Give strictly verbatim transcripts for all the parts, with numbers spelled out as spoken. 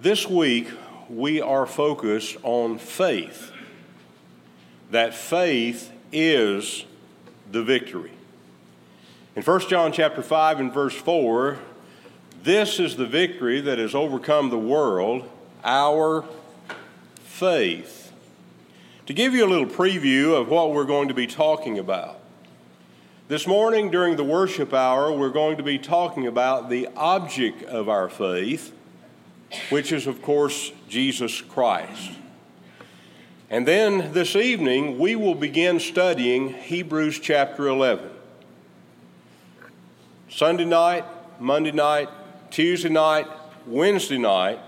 This week, we are focused on faith, that faith is the victory. In First John chapter five and verse four, this is the victory that has overcome the world, our faith. To give you a little preview of what we're going to be talking about, this morning during the worship hour, we're going to be talking about the object of our faith, which is, of course, Jesus Christ. And then this evening, we will begin studying Hebrews chapter eleven. Sunday night, Monday night, Tuesday night, Wednesday night,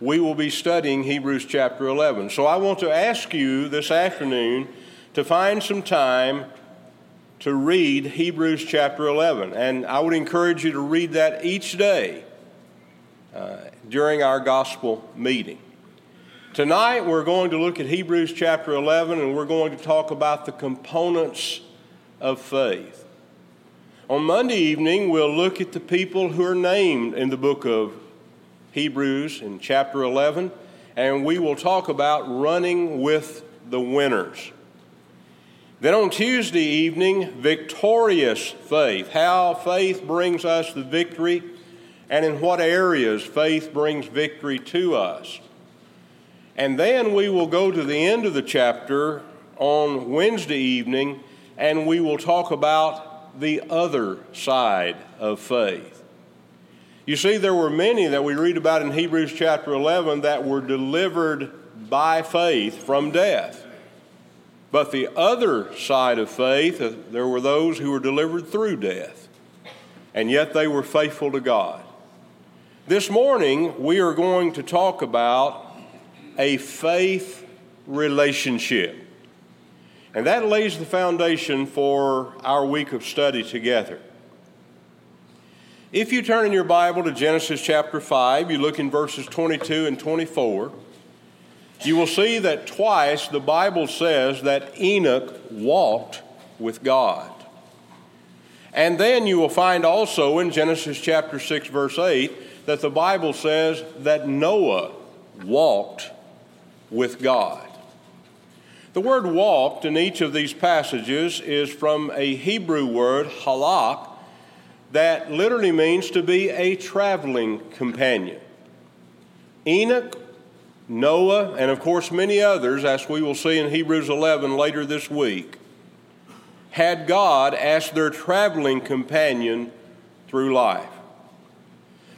we will be studying Hebrews chapter eleven. So I want to ask you this afternoon to find some time to read Hebrews chapter eleven. And I would encourage you to read that each day. Uh, during our gospel meeting. Tonight we're going to look at Hebrews chapter eleven, and we're going to talk about the components of faith. On Monday evening we'll look at the people who are named in the book of Hebrews in chapter eleven, and we will talk about running with the winners. Then on Tuesday evening, victorious faith, how faith brings us the victory and in what areas faith brings victory to us. And then we will go to the end of the chapter on Wednesday evening, and we will talk about the other side of faith. You see, there were many that we read about in Hebrews chapter eleven that were delivered by faith from death. But the other side of faith, there were those who were delivered through death, and yet they were faithful to God. This morning, we are going to talk about a faith relationship. And that lays the foundation for our week of study together. If you turn in your Bible to Genesis chapter five, you look in verses twenty-two and twenty-four, you will see that twice the Bible says that Enoch walked with God. And then you will find also in Genesis chapter six, verse eight, that the Bible says that Noah walked with God. The word walked in each of these passages is from a Hebrew word, halak, that literally means to be a traveling companion. Enoch, Noah, and of course many others, as we will see in Hebrews eleven later this week, had God as their traveling companion through life.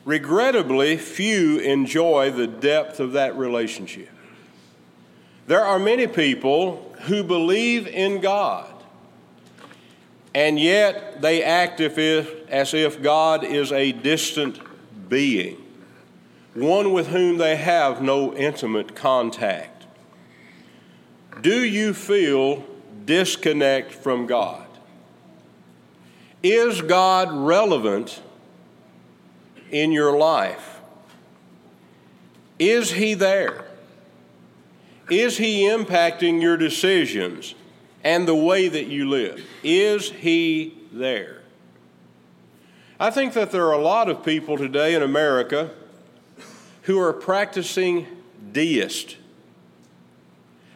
Regrettably, few enjoy the depth of that relationship. There are many people who believe in God, and yet they act as if, as if God is a distant being, one with whom they have no intimate contact. Do you feel disconnect from God? Is God relevant in your life? Is he there? Is he impacting your decisions and the way that you live? Is he there? I think that there are a lot of people today in America who are practicing deists.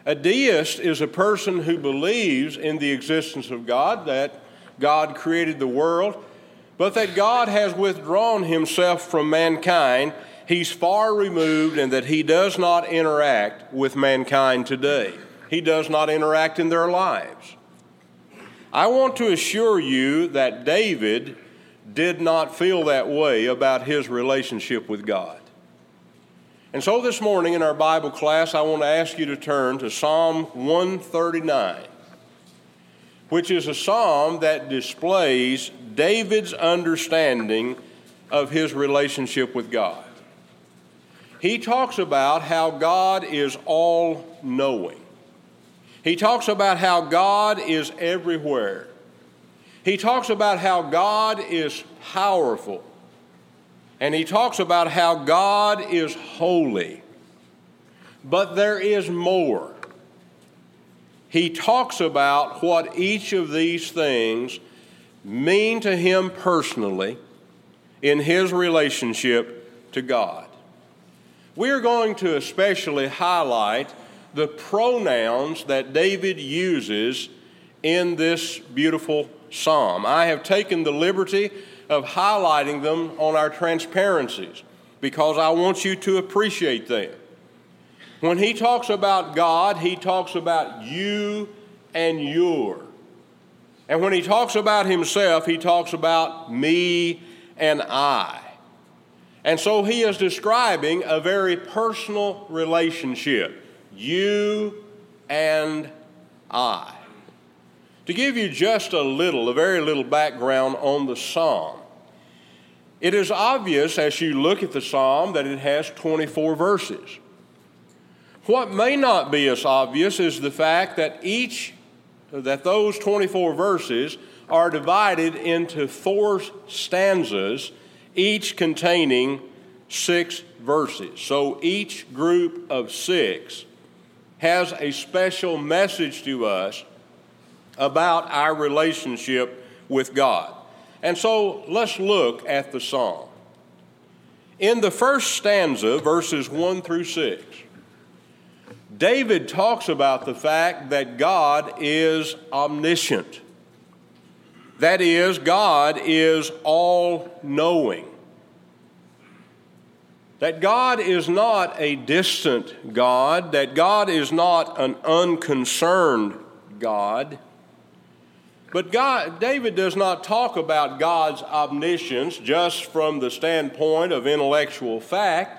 A deist is a person who believes in the existence of God, that God created the world, but that God has withdrawn himself from mankind, he's far removed, and that he does not interact with mankind today. He does not interact in their lives. I want to assure you that David did not feel that way about his relationship with God. And so this morning in our Bible class, I want to ask you to turn to Psalm one thirty-nine. Which is a psalm that displays David's understanding of his relationship with God. He talks about how God is all-knowing. He talks about how God is everywhere. He talks about how God is powerful. And he talks about how God is holy. But there is more. He talks about what each of these things mean to him personally in his relationship to God. We're going to especially highlight the pronouns that David uses in this beautiful psalm. I have taken the liberty of highlighting them on our transparencies because I want you to appreciate them. When he talks about God, he talks about you and your. And when he talks about himself, he talks about me and I. And so he is describing a very personal relationship, you and I. To give you just a little, a very little background on the psalm, it is obvious as you look at the psalm that it has twenty-four verses. What may not be as obvious is the fact that each, that those twenty-four verses are divided into four stanzas, each containing six verses. So each group of six has a special message to us about our relationship with God. And so let's look at the psalm. In the first stanza, verses one through six, David talks about the fact that God is omniscient. That is, God is all-knowing. That God is not a distant God, that God is not an unconcerned God. But God, David does not talk about God's omniscience just from the standpoint of intellectual fact,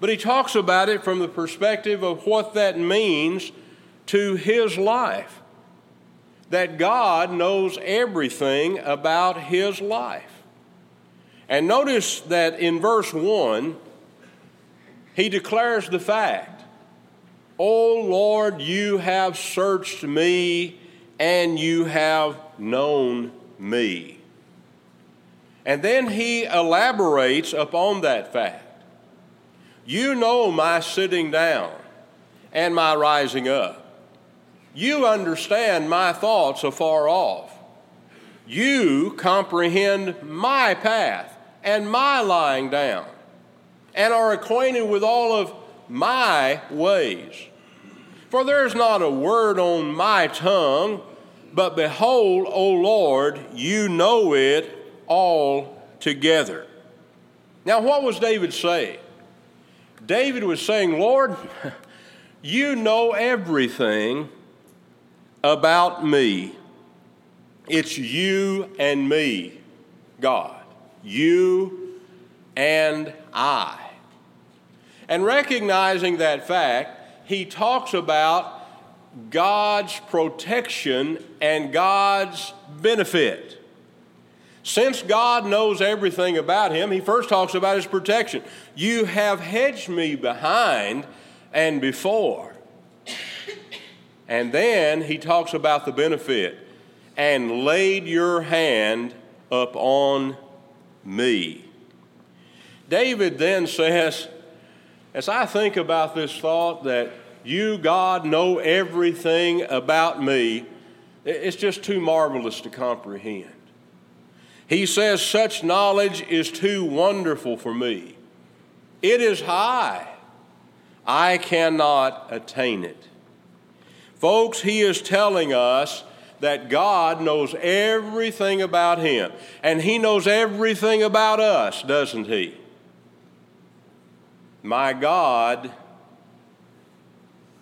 but he talks about it from the perspective of what that means to his life. That God knows everything about his life. And notice that in verse one, he declares the fact, O Lord, you have searched me and you have known me. And then he elaborates upon that fact. You know my sitting down and my rising up. You understand my thoughts afar off. You comprehend my path and my lying down and are acquainted with all of my ways. For there is not a word on my tongue, but behold, O Lord, you know it all together. Now, what was David saying? David was saying, Lord, you know everything about me. It's you and me, God. You and I. And recognizing that fact, he talks about God's protection and God's benefit. Since God knows everything about him, he first talks about his protection. You have hedged me behind and before. And then he talks about the benefit, and laid your hand upon me. David then says, as I think about this thought that you, God, know everything about me, it's just too marvelous to comprehend. He says, such knowledge is too wonderful for me. It is high. I cannot attain it. Folks, he is telling us that God knows everything about him, and he knows everything about us, doesn't he? My God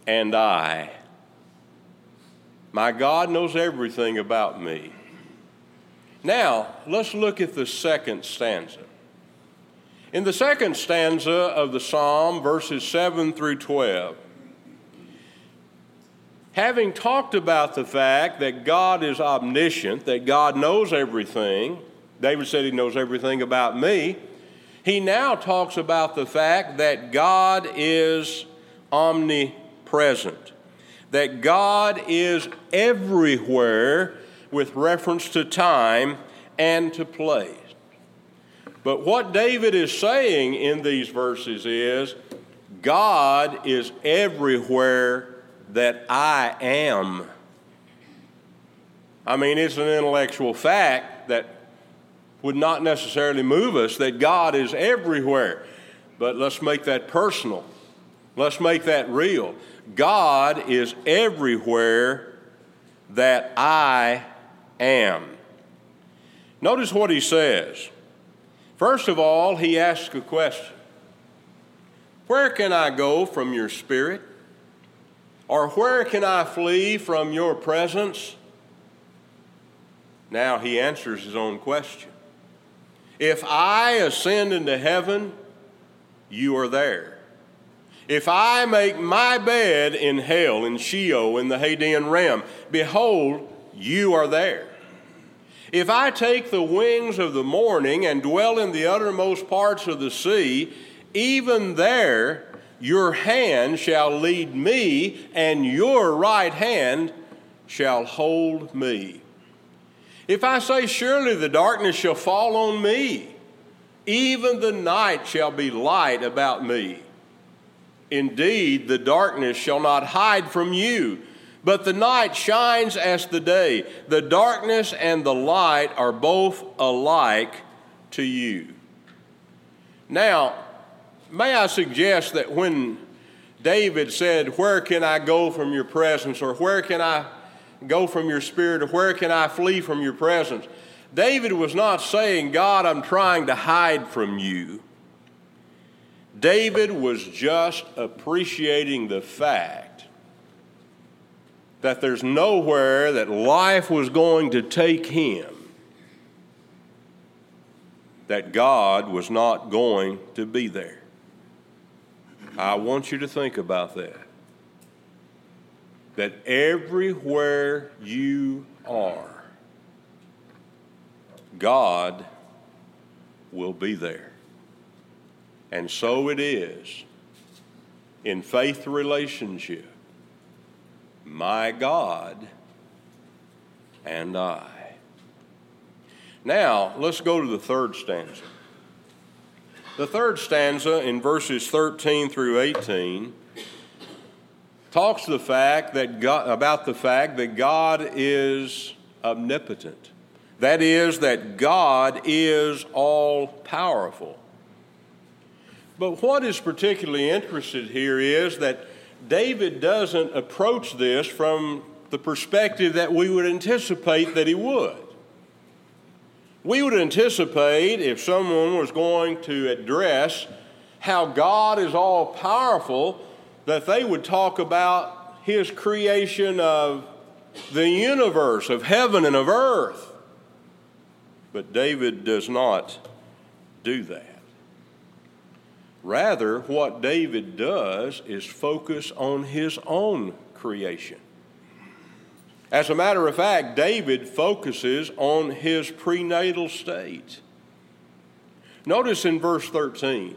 and I. My God knows everything about me. Now, let's look at the second stanza. In the second stanza of the psalm, verses seven through twelve, having talked about the fact that God is omniscient, that God knows everything, David said he knows everything about me, he now talks about the fact that God is omnipresent, that God is everywhere with reference to time and to place. But what David is saying in these verses is, God is everywhere that I am. I mean, it's an intellectual fact that would not necessarily move us, that God is everywhere. but let's make that personal. Let's make that real. God is everywhere that I am. Notice what he says. First of all, he asks a question. Where can I go from your spirit? Or where can I flee from your presence? Now he answers his own question. If I ascend into heaven, you are there. If I make my bed in hell, in Sheol, in the Hadean realm, behold, you are there. If I take the wings of the morning and dwell in the uttermost parts of the sea, even there your hand shall lead me, and your right hand shall hold me. If I say, surely the darkness shall fall on me, even the night shall be light about me. Indeed, the darkness shall not hide from you, but the night shines as the day. The darkness and the light are both alike to you. Now, may I suggest that when David said, where can I go from your presence, or where can I go from your spirit, or where can I flee from your presence, David was not saying, God, I'm trying to hide from you. David was just appreciating the fact that there's nowhere that life was going to take him that God was not going to be there. I want you to think about that. That everywhere you are, God will be there. And so it is in faith relationship, my God and I. Now, let's go to the third stanza. The third stanza in verses thirteen through eighteen talks the fact that God, about the fact that God is omnipotent. That is, that God is all-powerful. But what is particularly interesting here is that David doesn't approach this from the perspective that we would anticipate that he would. We would anticipate if someone was going to address how God is all-powerful, that they would talk about his creation of the universe, of heaven and of earth. But David does not do that. Rather, what David does is focus on his own creation. As a matter of fact, David focuses on his prenatal state. Notice in verse thirteen,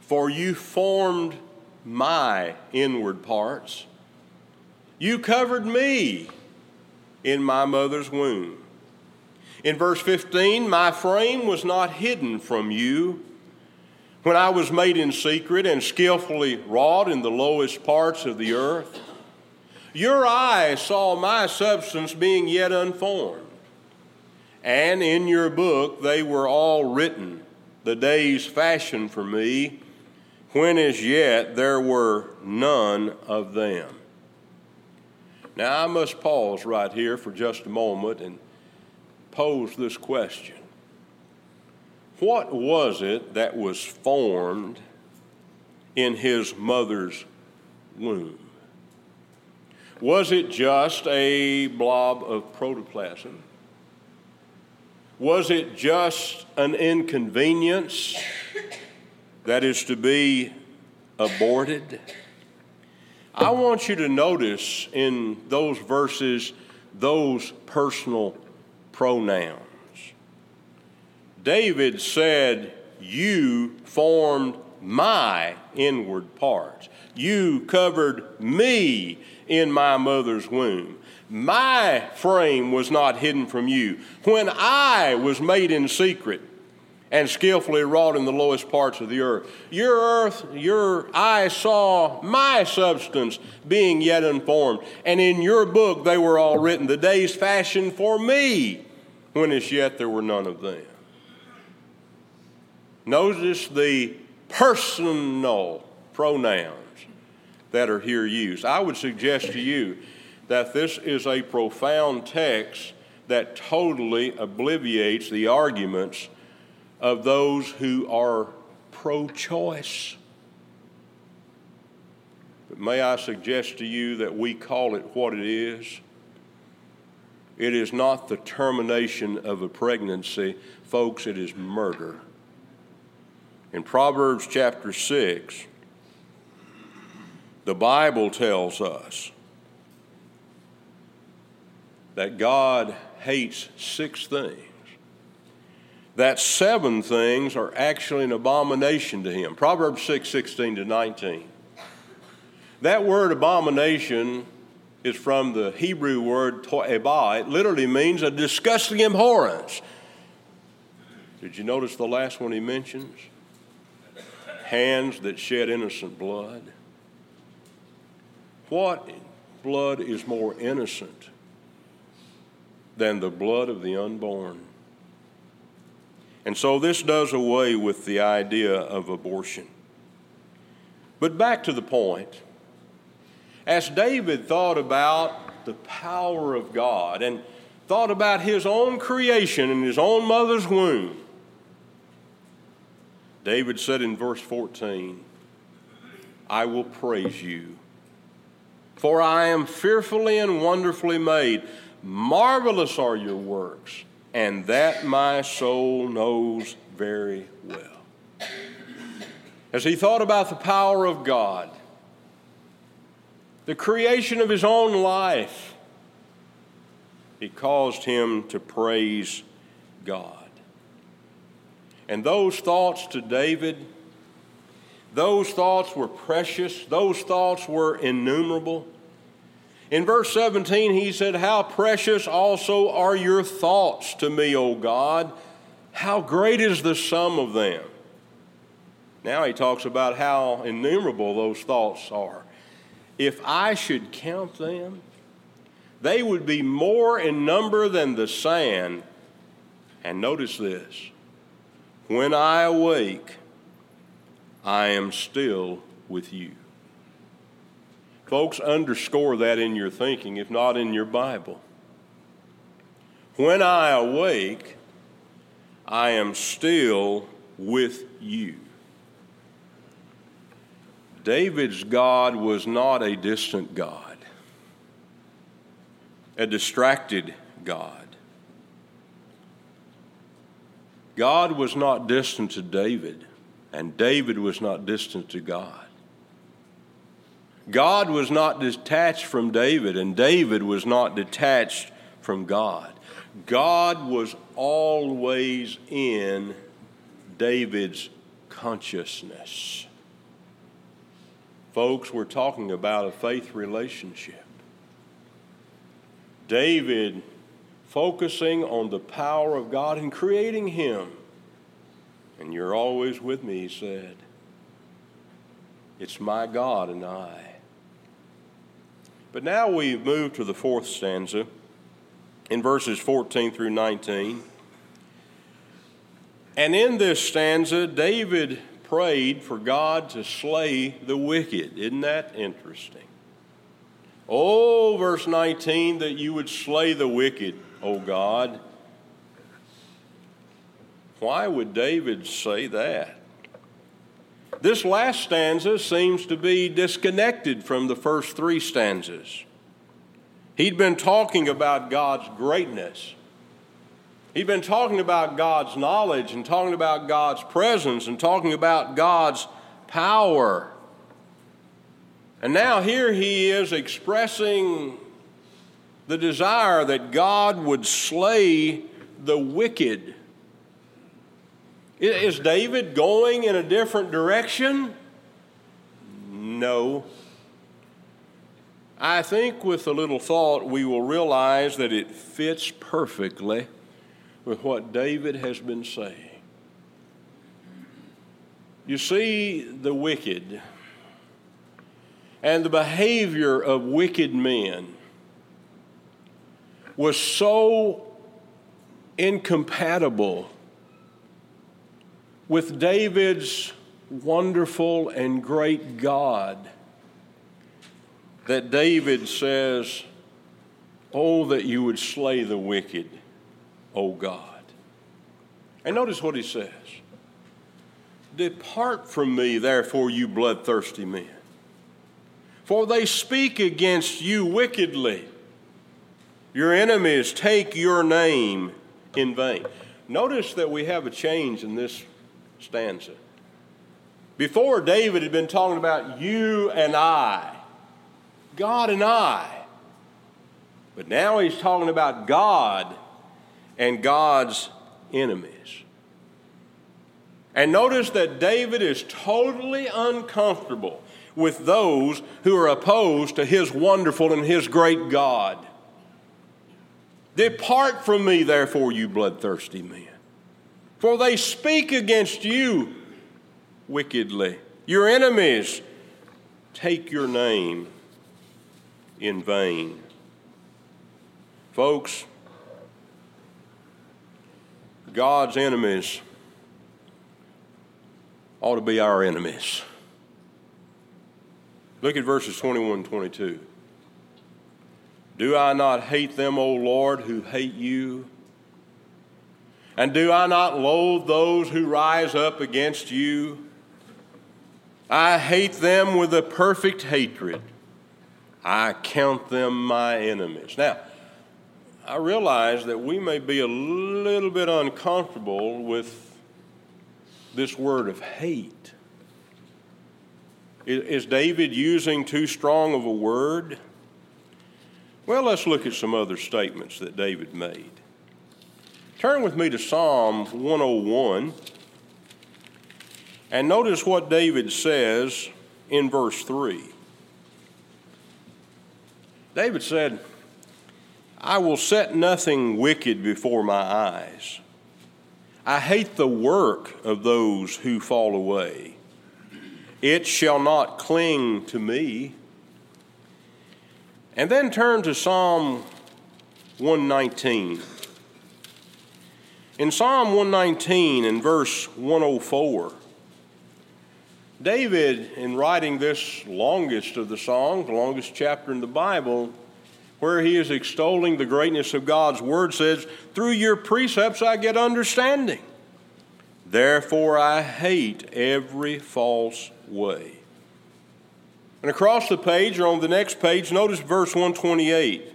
for you formed my inward parts. You covered me in my mother's womb. In verse fifteen, my frame was not hidden from you when I was made in secret and skillfully wrought in the lowest parts of the earth. Your eye saw my substance being yet unformed, and in your book they were all written, the days fashioned for me, when as yet there were none of them. Now I must pause right here for just a moment and pose this question. What was it that was formed in his mother's womb? Was it just a blob of protoplasm? Was it just an inconvenience that is to be aborted? I want you to notice in those verses those personal pronouns. David said, you formed my inward parts. You covered me in my mother's womb. My frame was not hidden from you when I was made in secret and skillfully wrought in the lowest parts of the earth. Your earth, your eye saw my substance being yet unformed, and in your book they were all written, the days fashioned for me, when as yet there were none of them. Notice the personal pronouns that are here used. I would suggest to you that this is a profound text that totally obliviates the arguments of those who are pro-choice. But may I suggest to you that we call it what it is? It is not the termination of a pregnancy. Folks, it is murder. In Proverbs chapter six, the Bible tells us that God hates six things, that seven things are actually an abomination to him. Proverbs six, sixteen to nineteen. That word abomination is from the Hebrew word to'ebah. It literally means a disgusting abhorrence. Did you notice the last one he mentions? Hands that shed innocent blood. What blood is more innocent than the blood of the unborn? And so this does away with the idea of abortion. But back to the point. As David thought about the power of God and thought about his own creation in his own mother's womb, David said in verse fourteen, "I will praise you, for I am fearfully and wonderfully made. Marvelous are your works, and that my soul knows very well." As he thought about the power of God, the creation of his own life, it caused him to praise God. And those thoughts to David, those thoughts were precious. Those thoughts were innumerable. In verse seventeen, he said, "How precious also are your thoughts to me, O God. How great is the sum of them." Now he talks about how innumerable those thoughts are. "If I should count them, they would be more in number than the sand." And notice this, "When I awake, I am still with you." Folks, underscore that in your thinking, if not in your Bible. When I awake, I am still with you. David's God was not a distant God, a distracted God. God was not distant to David, and David was not distant to God. God was not detached from David, and David was not detached from God. God was always in David's consciousness. Folks, we're talking about a faith relationship. David focusing on the power of God and creating him. "And you're always with me," he said. "It's my God and I." But now we move to the fourth stanza in verses fourteen through nineteen. And in this stanza, David prayed for God to slay the wicked. Isn't that interesting? Oh, verse nineteen, "that you would slay the wicked, O God." Why would David say that? This last stanza seems to be disconnected from the first three stanzas. He'd been talking about God's greatness. He'd been talking about God's knowledge and talking about God's presence and talking about God's power. And now here he is expressing the desire that God would slay the wicked. Is David going in a different direction? No. I think with a little thought we will realize that it fits perfectly with what David has been saying. You see, the wicked and the behavior of wicked men was so incompatible with David's wonderful and great God that David says, "Oh, that you would slay the wicked, O God." And notice what he says. "Depart from me, therefore, you bloodthirsty men, for they speak against you wickedly. Your enemies take your name in vain." Notice that we have a change in this stanza. Before, David had been talking about you and I, God and I. But now he's talking about God and God's enemies. And notice that David is totally uncomfortable with those who are opposed to his wonderful and his great God. "Depart from me, therefore, you bloodthirsty men, for they speak against you wickedly. Your enemies take your name in vain." Folks, God's enemies ought to be our enemies. Look at verses twenty-one and twenty-two. "Do I not hate them, O Lord, who hate you? And do I not loathe those who rise up against you? I hate them with a perfect hatred. I count them my enemies." Now, I realize that we may be a little bit uncomfortable with this word of hate. Is David using too strong of a word? Well, let's look at some other statements that David made. Turn with me to Psalm one oh one and notice what David says in verse three. David said, "I will set nothing wicked before my eyes. I hate the work of those who fall away. It shall not cling to me." And then turn to Psalm one nineteen. In Psalm one nineteen and verse one oh four, David, in writing this longest of the Psalms, the longest chapter in the Bible, where he is extolling the greatness of God's Word, says, "Through your precepts I get understanding. Therefore I hate every false way." And across the page, or on the next page, notice verse one twenty-eight.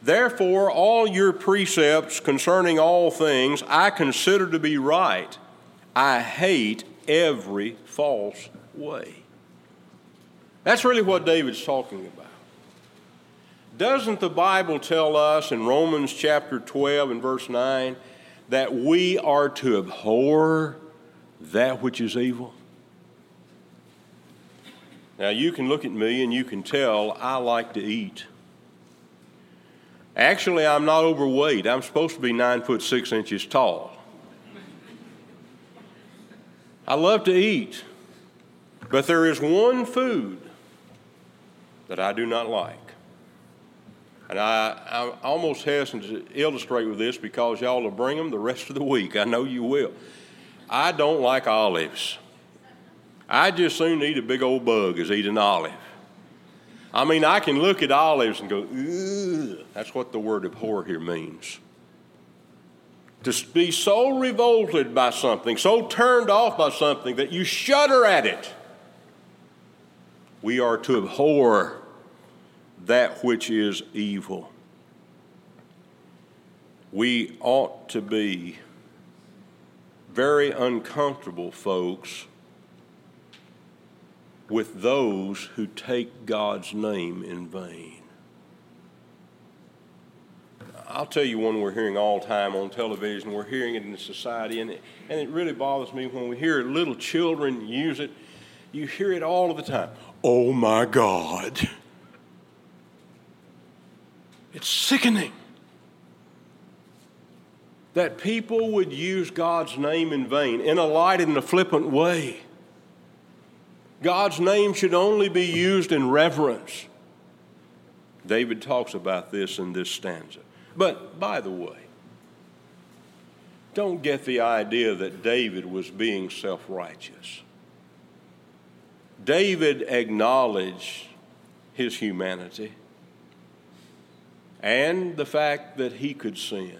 "Therefore, all your precepts concerning all things I consider to be right. I hate every false way." That's really what David's talking about. Doesn't the Bible tell us in Romans chapter twelve and verse nine that we are to abhor that which is evil? Now, you can look at me and you can tell I like to eat. Actually, I'm not overweight. I'm supposed to be nine foot six inches tall. I love to eat, but there is one food that I do not like. And I, I almost hasten to illustrate with this because y'all will bring them the rest of the week. I know you will. I don't like olives. I just soon eat a big old bug as eat an olive. I mean, I can look at olives and go, "Ugh." That's what the word abhor here means. To be so revolted by something, so turned off by something that you shudder at it. We are to abhor that which is evil. We ought to be very uncomfortable, folks, with those who take God's name in vain. I'll tell you one we're hearing all the time on television. We're hearing it in society, and it, and it really bothers me when we hear little children use it. You hear it all of the time. "Oh, my God." It's sickening that people would use God's name in vain, in a light and a flippant way. God's name should only be used in reverence. David talks about this in this stanza. But, by the way, don't get the idea that David was being self-righteous. David acknowledged his humanity and the fact that he could sin.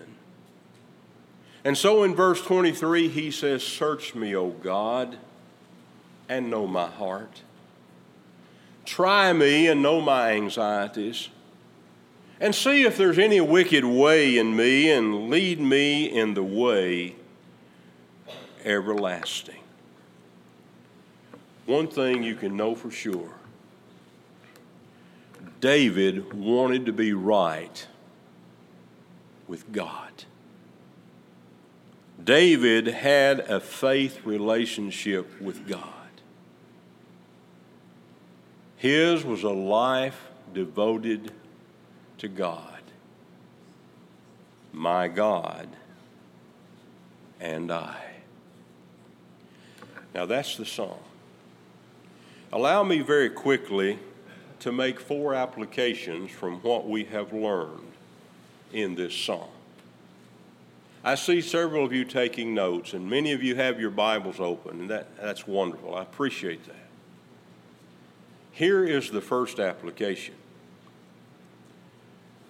And so in verse twenty-three, he says, "Search me, O God, and know my heart. Try me and know my anxieties, and see if there's any wicked way in me, and lead me in the way everlasting." One thing you can know for sure, David wanted to be right with God. David had a faith relationship with God. His was a life devoted to God. My God and I. Now that's the song. Allow me very quickly to make four applications from what we have learned in this song. I see several of you taking notes, and many of you have your Bibles open, and that, that's wonderful. I appreciate that. Here is the first application.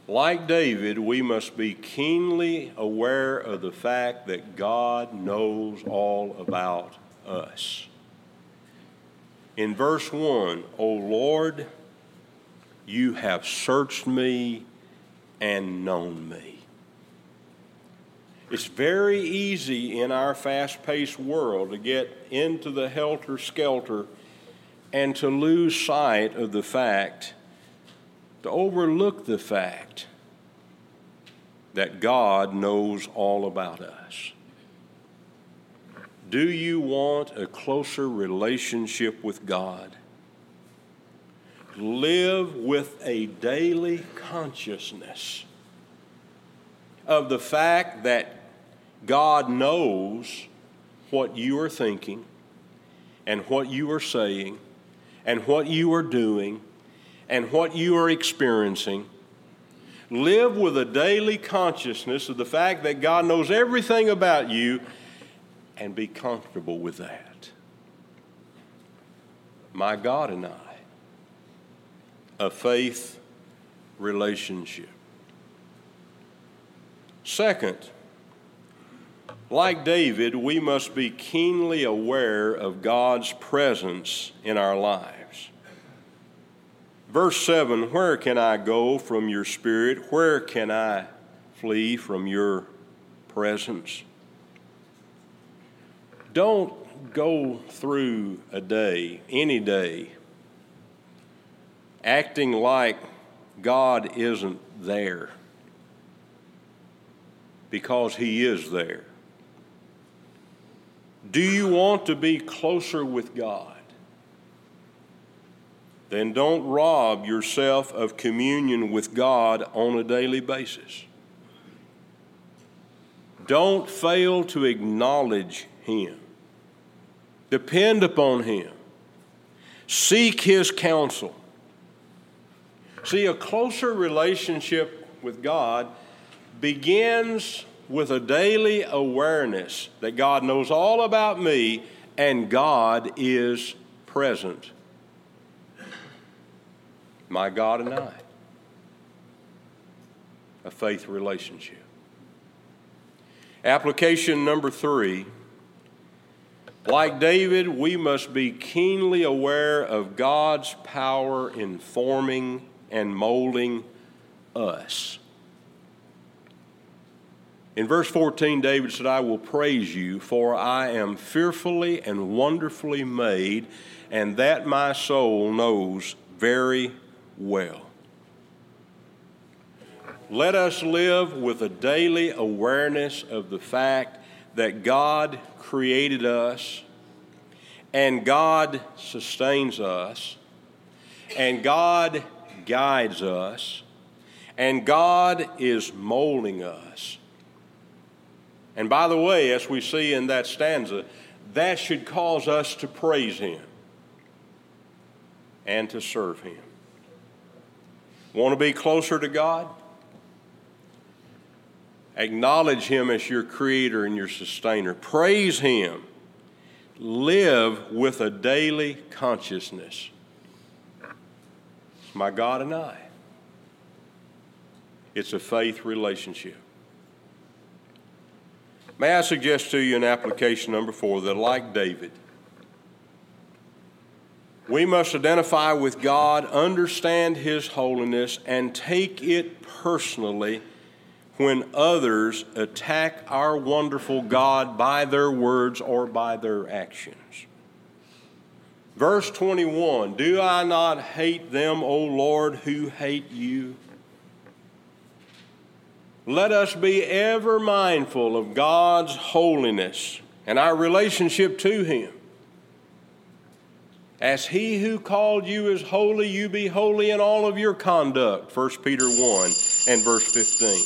Like David, we must be keenly aware of the fact that God knows all about us. In verse one, "O Lord, you have searched me and known me." It's very easy in our fast-paced world to get into the helter-skelter and to lose sight of the fact, to overlook the fact that God knows all about us. Do you want a closer relationship with God? Live with a daily consciousness of the fact that God knows what you are thinking and what you are saying and what you are doing and what you are experiencing. Live with a daily consciousness of the fact that God knows everything about you and be comfortable with that. My God and I, a faith relationship. Second, like David, we must be keenly aware of God's presence in our lives. Verse seven, "Where can I go from your spirit? Where can I flee from your presence?" Don't go through a day, any day, acting like God isn't there, because he is there. Do you want to be closer with God? Then don't rob yourself of communion with God on a daily basis. Don't fail to acknowledge him. Depend upon him. Seek his counsel. See, a closer relationship with God begins with a daily awareness that God knows all about me and God is present. My God and I, a faith relationship. Application number three, like David, we must be keenly aware of God's power in forming and molding us. In verse fourteen, David said, "I will praise you, for I am fearfully and wonderfully made, and that my soul knows very well." Let us live with a daily awareness of the fact that God created us, and God sustains us, and God guides us, and God is molding us. And by the way, as we see in that stanza, that should cause us to praise him and to serve him. Want to be closer to God? Acknowledge him as your creator and your sustainer. Praise him. live with a daily consciousness. It's my God and I. It's a faith relationship. May I suggest to you in application number four that, like David, we must identify with God, understand His holiness, and take it personally when others attack our wonderful God by their words or by their actions. Verse twenty-one, "Do I not hate them, O Lord, who hate you?" Let us be ever mindful of God's holiness and our relationship to Him. As He who called you is holy, you be holy in all of your conduct. First Peter one and verse fifteen.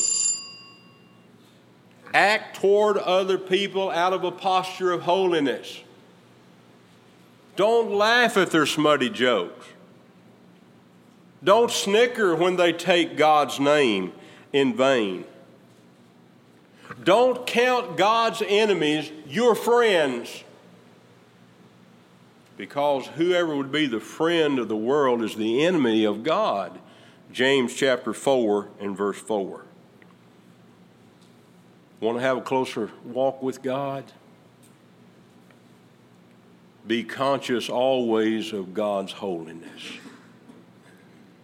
Act toward other people out of a posture of holiness. Don't laugh at their smutty jokes. Don't snicker when they take God's name in vain. Don't count God's enemies your friends, because whoever would be the friend of the world is the enemy of God. James chapter four and verse four. Want to have a closer walk with God? Be conscious always of God's holiness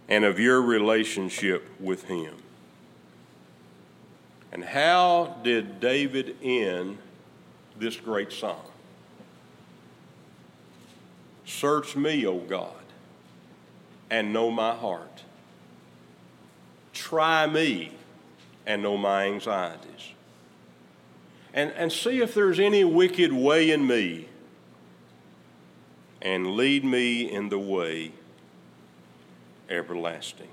and of your relationship with Him. And how did David end this great psalm? Search me, O God, and know my heart. Try me and know my anxieties. And, and see if there's any wicked way in me, and lead me in the way everlasting.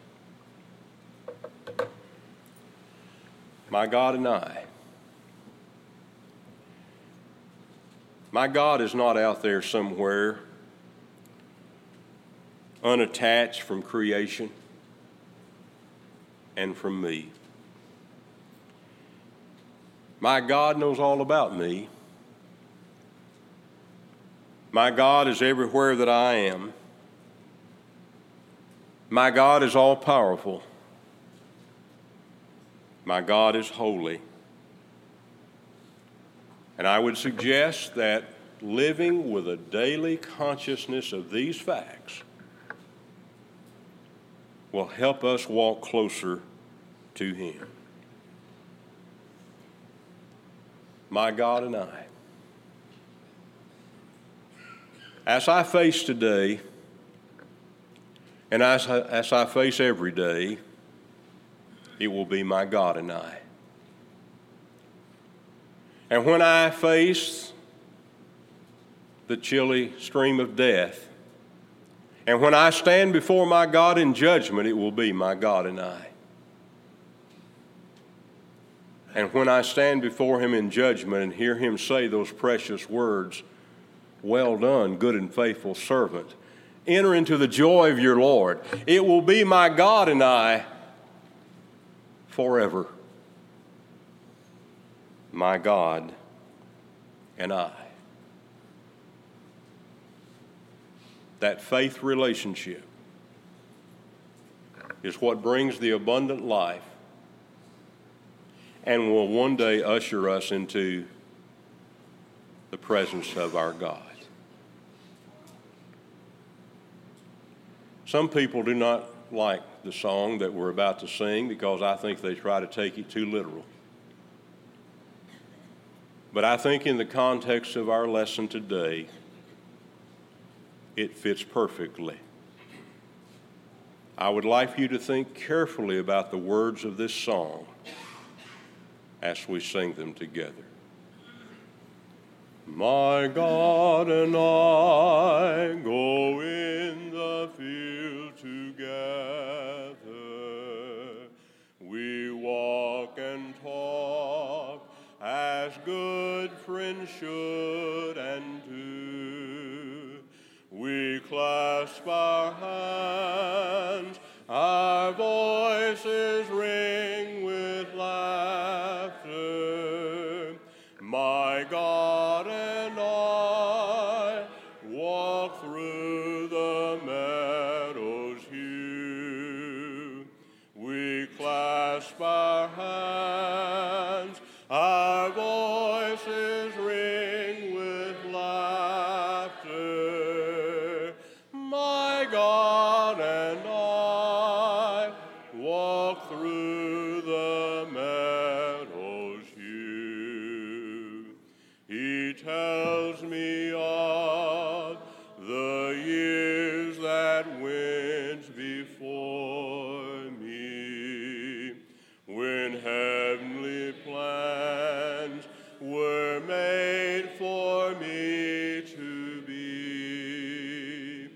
My God and I. My God is not out there somewhere unattached from creation and from me. My God knows all about me. My God is everywhere that I am. My God is all-powerful. My God is holy. And I would suggest that living with a daily consciousness of these facts will help us walk closer to Him. My God and I. As I face today, and as I, as I face every day, it will be my God and I. And when I face the chilly stream of death, and when I stand before my God in judgment, it will be my God and I. And when I stand before Him in judgment and hear Him say those precious words, "Well done, good and faithful servant. Enter into the joy of your Lord," it will be my God and I forever. My God and I. That faith relationship is what brings the abundant life and will one day usher us into the presence of our God. Some people do not like the song that we're about to sing because I think they try to take it too literal. But I think in the context of our lesson today, it fits perfectly. I would like you to think carefully about the words of this song as we sing them together. My God and I go in the field together. We walk and talk as good friends should and do. We clasp our hands, our voices ring with laughter. My God and I. clasp our hands, our voices ring with laughter. My God and I walk through the meadows here. He tells me of the years that went before me, when heavenly plans were made for me to be,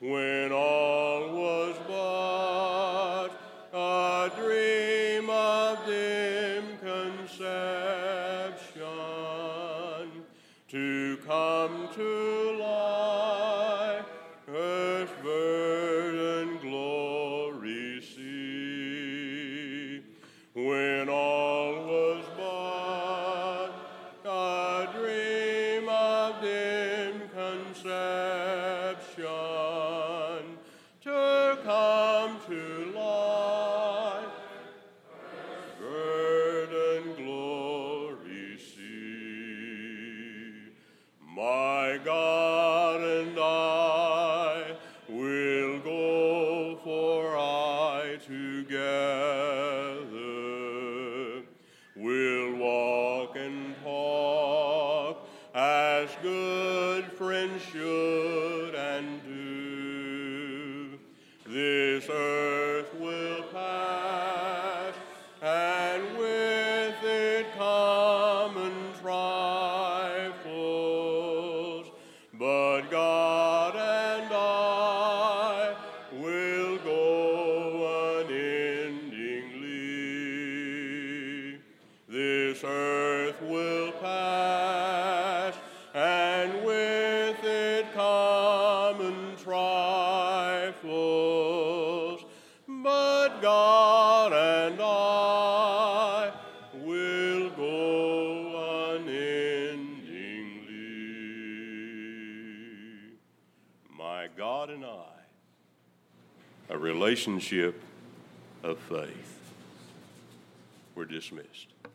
when all was but a dream of dim conception, to come to life, earth's burden glory see, when all was but a dream of dim conception, to come to life, earth's burden glory see. My God and I will go, for I together will walk and talk as good friends should and do. This earth will pass, and with it common trifles, but God and I will go unendingly. This earth will pass, and with it common trifles, but God and I will go unendingly. My God and I, a relationship of faith. We're dismissed.